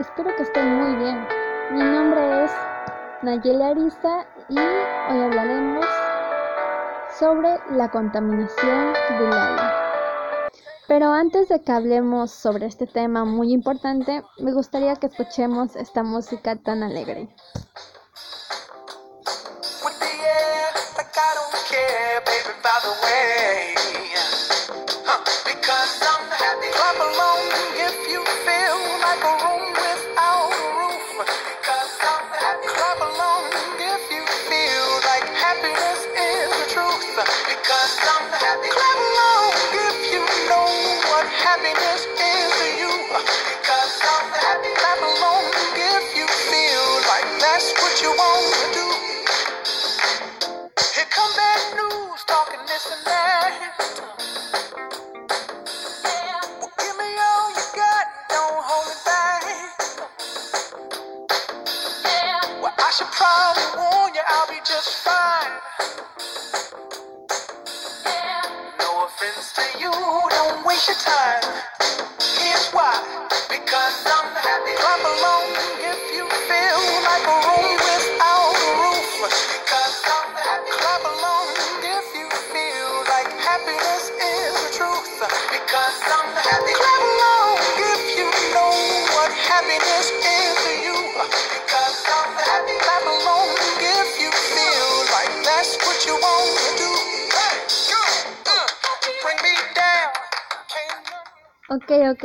Espero que estén muy bien. Mi nombre es Nayeli Ariza y hoy hablaremos sobre la contaminación del aire. Pero antes de que hablemos sobre este tema muy importante, me gustaría que escuchemos esta música tan alegre. Ok,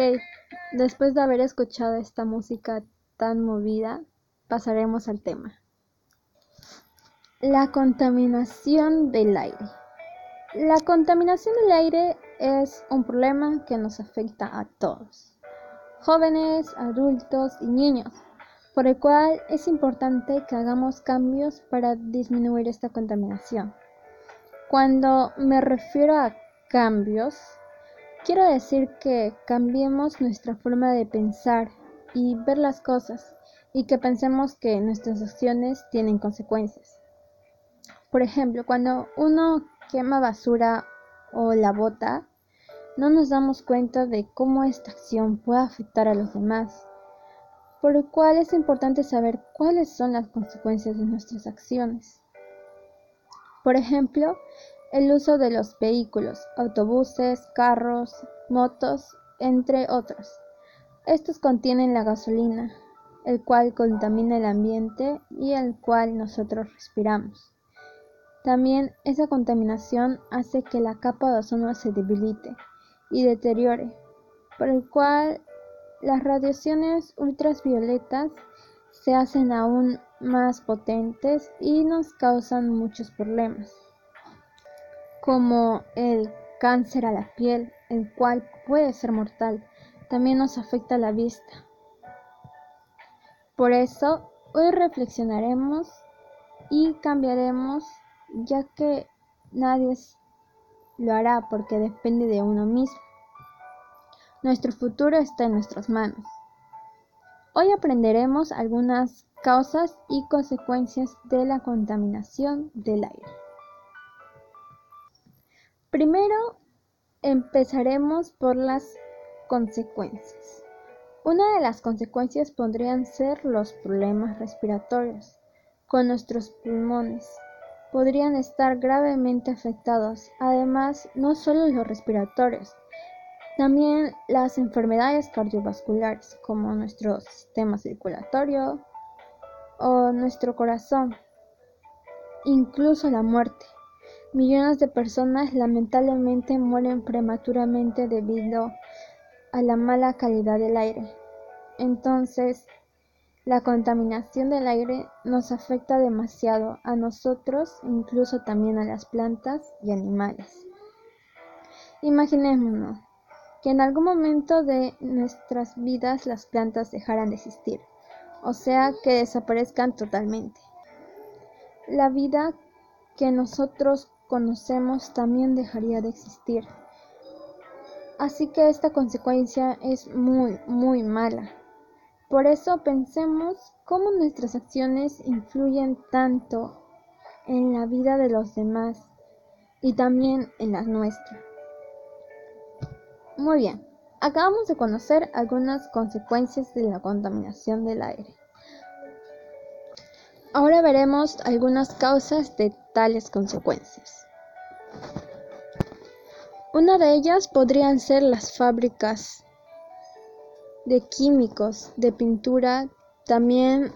después de haber escuchado esta música tan movida, pasaremos al tema. La contaminación del aire. La contaminación del aire es un problema que nos afecta a todos, jóvenes, adultos y niños, por el cual es importante que hagamos cambios para disminuir esta contaminación. Cuando me refiero a cambios, quiero decir que cambiemos nuestra forma de pensar y ver las cosas y que pensemos que nuestras acciones tienen consecuencias. Por ejemplo, cuando uno quema basura o la bota, no nos damos cuenta de cómo esta acción puede afectar a los demás, por lo cual es importante saber cuáles son las consecuencias de nuestras acciones. Por ejemplo, el uso de los vehículos, autobuses, carros, motos, entre otros. Estos contienen la gasolina, el cual contamina el ambiente y el cual nosotros respiramos. También esa contaminación hace que la capa de ozono se debilite y deteriore, por el cual las radiaciones ultravioletas se hacen aún más potentes y nos causan muchos problemas, como el cáncer a la piel, el cual puede ser mortal. También nos afecta la vista. Por eso, hoy reflexionaremos y cambiaremos, ya que nadie lo hará porque depende de uno mismo. Nuestro futuro está en nuestras manos. Hoy aprenderemos algunas causas y consecuencias de la contaminación del aire. Primero, empezaremos por las consecuencias. Una de las consecuencias podrían ser los problemas respiratorios con nuestros pulmones. Podrían estar gravemente afectados. Además, no solo los respiratorios, también las enfermedades cardiovasculares como nuestro sistema circulatorio o nuestro corazón, incluso la muerte. Millones de personas lamentablemente mueren prematuramente debido a la mala calidad del aire. Entonces, la contaminación del aire nos afecta demasiado a nosotros, incluso también a las plantas y animales. Imaginémonos que en algún momento de nuestras vidas las plantas dejaran de existir, o sea que desaparezcan totalmente. La vida que nosotros conocemos también dejaría de existir. Así que esta consecuencia es muy, muy mala. Por eso pensemos cómo nuestras acciones influyen tanto en la vida de los demás y también en la nuestra. Muy bien, Acabamos de conocer algunas consecuencias de la contaminación del aire. Ahora veremos algunas causas de tales consecuencias. Una de ellas podrían ser las fábricas de químicos, de pintura, también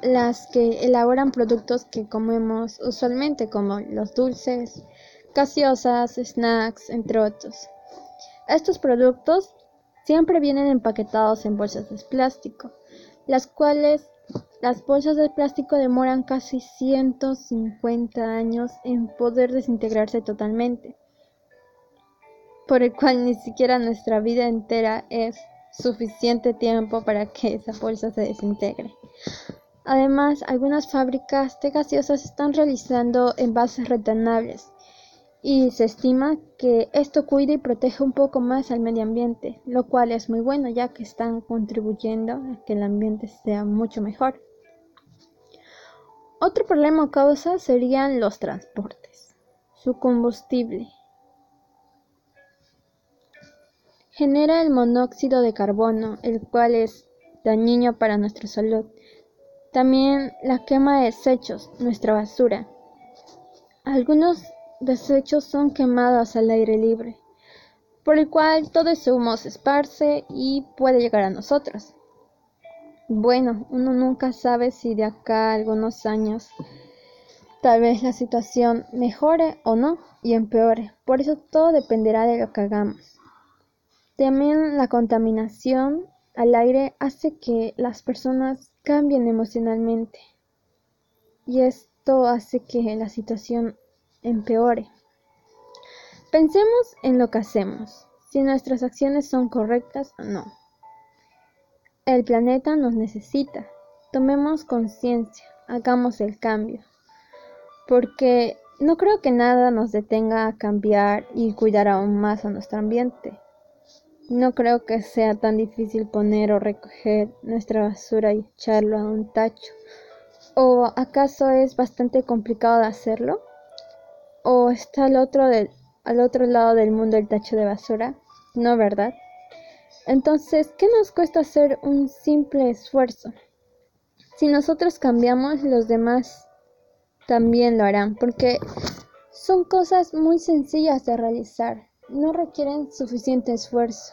las que elaboran productos que comemos usualmente, como los dulces, gaseosas, snacks, entre otros. Estos productos siempre vienen empaquetados en bolsas de plástico, las cuales las bolsas de plástico demoran casi 150 años en poder desintegrarse totalmente, por el cual ni siquiera nuestra vida entera es suficiente tiempo para que esa bolsa se desintegre. Además, algunas fábricas de gaseosas están realizando envases retornables y se estima que esto cuida y protege un poco más al medio ambiente, lo cual es muy bueno ya que están contribuyendo a que el ambiente sea mucho mejor. Otro problema o causa serían los transportes. Su combustible genera el monóxido de carbono, el cual es dañino para nuestra salud. También la quema de desechos, nuestra basura. Algunos desechos son quemados al aire libre, por el cual todo ese humo se esparce y puede llegar a nosotros. Bueno, uno nunca sabe si de acá a algunos años tal vez la situación mejore o no y empeore, por eso todo dependerá de lo que hagamos. También la contaminación al aire hace que las personas cambien emocionalmente y esto hace que la situación empeore. Pensemos en lo que hacemos, si nuestras acciones son correctas o no. El planeta nos necesita. Tomemos conciencia, hagamos el cambio, porque no creo que nada nos detenga a cambiar y cuidar aún más a nuestro ambiente. No creo que sea tan difícil poner o recoger nuestra basura y echarlo a un tacho. ¿O acaso es bastante complicado de hacerlo? ¿O está al otro lado del mundo el tacho de basura? No, ¿verdad? Entonces, ¿qué nos cuesta hacer un simple esfuerzo? Si nosotros cambiamos, los demás también lo harán, porque son cosas muy sencillas de realizar, no requieren suficiente esfuerzo.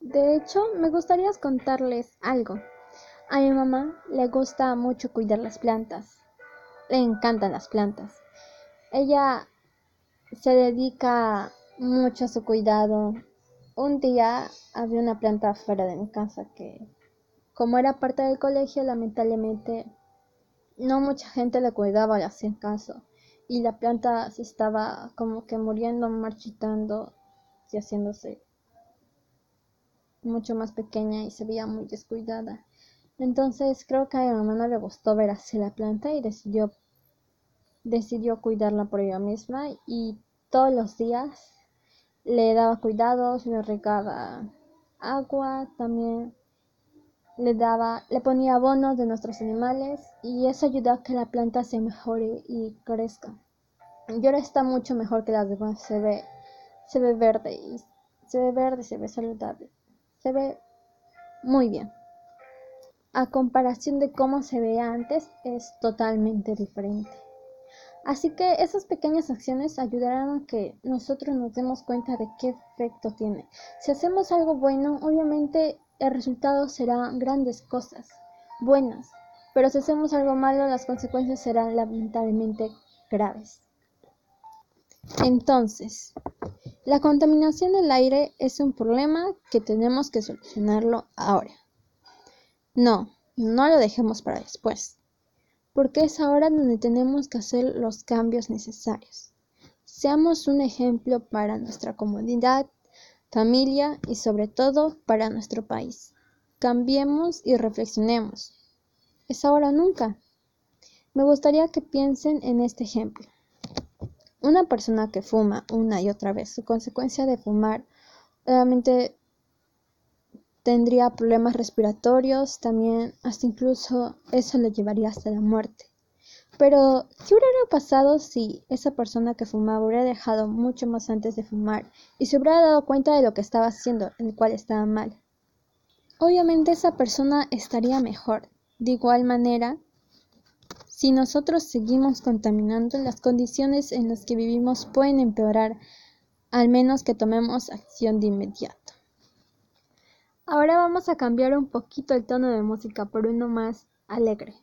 De hecho, me gustaría contarles algo. A mi mamá le gusta mucho cuidar las plantas. Le encantan las plantas. Ella se dedica mucho a su cuidado. Un día había una planta fuera de mi casa que, como era parte del colegio, lamentablemente no mucha gente la cuidaba o le hacía caso. Y la planta se estaba como que muriendo, marchitando y haciéndose mucho más pequeña y se veía muy descuidada. Entonces creo que a mi mamá no le gustó ver así la planta y decidió cuidarla por ella misma, y todos los días le daba cuidados, le regaba agua, también le ponía abonos de nuestros animales, y eso ayudó a que la planta se mejore y crezca. Y ahora está mucho mejor que las demás, se ve verde, y se ve saludable, se ve muy bien. A comparación de cómo se veía antes, es totalmente diferente. Así que esas pequeñas acciones ayudarán a que nosotros nos demos cuenta de qué efecto tiene. Si hacemos algo bueno, obviamente el resultado será grandes cosas, buenas. Pero si hacemos algo malo, las consecuencias serán lamentablemente graves. Entonces, la contaminación del aire es un problema que tenemos que solucionarlo ahora. No lo dejemos para después, porque es ahora donde tenemos que hacer los cambios necesarios. Seamos un ejemplo para nuestra comunidad, familia y sobre todo para nuestro país. Cambiemos y reflexionemos. Es ahora o nunca. Me gustaría que piensen en este ejemplo. Una persona que fuma una y otra vez, su consecuencia de fumar realmente tendría problemas respiratorios, también hasta incluso eso le llevaría hasta la muerte. Pero, ¿qué hubiera pasado si esa persona que fumaba hubiera dejado mucho más antes de fumar y se hubiera dado cuenta de lo que estaba haciendo, el cual estaba mal? Obviamente esa persona estaría mejor. De igual manera, si nosotros seguimos contaminando, las condiciones en las que vivimos pueden empeorar, al menos que tomemos acción de inmediato. Ahora vamos a cambiar un poquito el tono de música por uno más alegre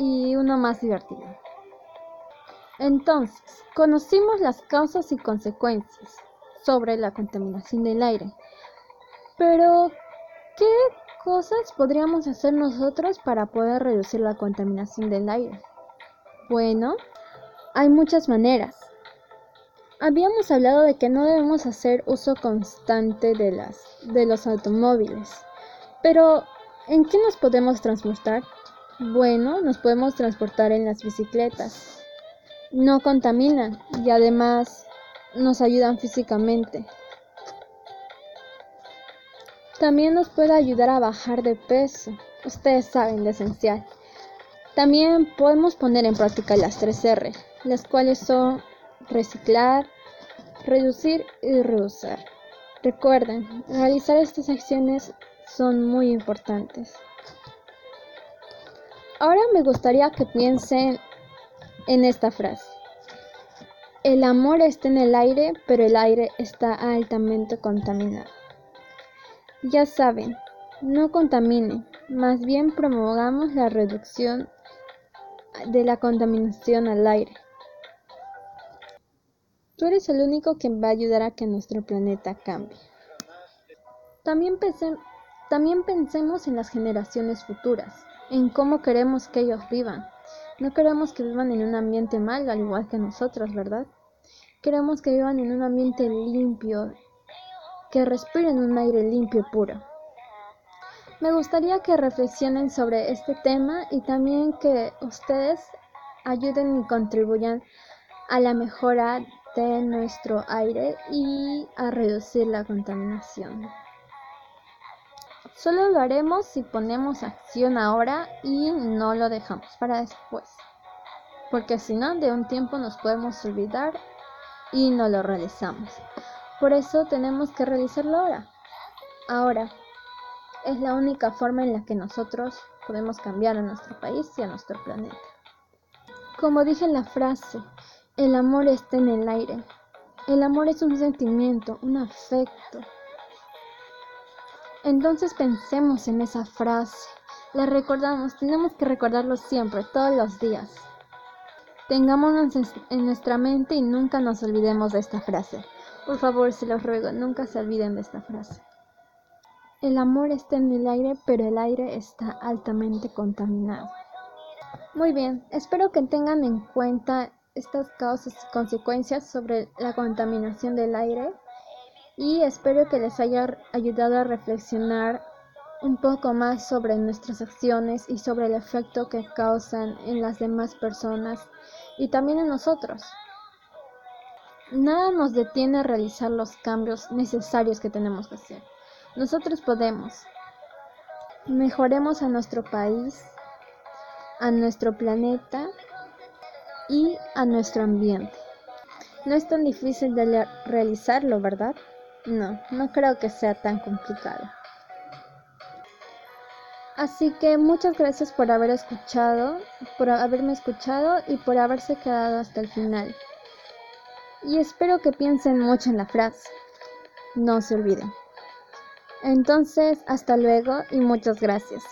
y uno más divertido. Entonces, conocimos las causas y consecuencias sobre la contaminación del aire. Pero, ¿qué cosas podríamos hacer nosotros para poder reducir la contaminación del aire? Bueno, hay muchas maneras. Habíamos hablado de que no debemos hacer uso constante de los automóviles. Pero, ¿en qué nos podemos transportar? Bueno, nos podemos transportar en las bicicletas. No contaminan y además nos ayudan físicamente. También nos puede ayudar a bajar de peso. Ustedes saben lo esencial. También podemos poner en práctica las 3R, las cuales son reciclar, reducir y reusar. Recuerden, realizar estas acciones son muy importantes. Ahora me gustaría que piensen en esta frase. El amor está en el aire, pero el aire está altamente contaminado. Ya saben, no contaminen, más bien promovamos la reducción de la contaminación al aire. Tú eres el único que va a ayudar a que nuestro planeta cambie. También pensemos en las generaciones futuras, en cómo queremos que ellos vivan. No queremos que vivan en un ambiente malo, al igual que nosotros, ¿verdad? Queremos que vivan en un ambiente limpio, que respiren un aire limpio y puro. Me gustaría que reflexionen sobre este tema y también que ustedes ayuden y contribuyan a la mejora de nuestro aire y a reducir la contaminación. Solo lo haremos si ponemos acción ahora y no lo dejamos para después, porque si no, de un tiempo nos podemos olvidar y no lo realizamos. Por eso tenemos que realizarlo ahora. Ahora es la única forma en la que nosotros podemos cambiar a nuestro país y a nuestro planeta. Como dije en la frase, el amor está en el aire. El amor es un sentimiento, un afecto. Entonces pensemos en esa frase. La recordamos, tenemos que recordarlo siempre, todos los días. Tengámonos en nuestra mente y nunca nos olvidemos de esta frase. Por favor, se los ruego, nunca se olviden de esta frase. El amor está en el aire, pero el aire está altamente contaminado. Muy bien, espero que tengan en cuenta estas causas y consecuencias sobre la contaminación del aire y espero que les haya ayudado a reflexionar un poco más sobre nuestras acciones y sobre el efecto que causan en las demás personas y también en nosotros. Nada nos detiene a realizar los cambios necesarios que tenemos que hacer. Nosotros podemos. Mejoremos a nuestro país, a nuestro planeta y a nuestro ambiente. No es tan difícil de realizarlo, ¿verdad? No creo que sea tan complicado. Así que muchas gracias por haber escuchado, por haberme escuchado y por haberse quedado hasta el final. Y espero que piensen mucho en la frase. No se olviden. Entonces, hasta luego y muchas gracias.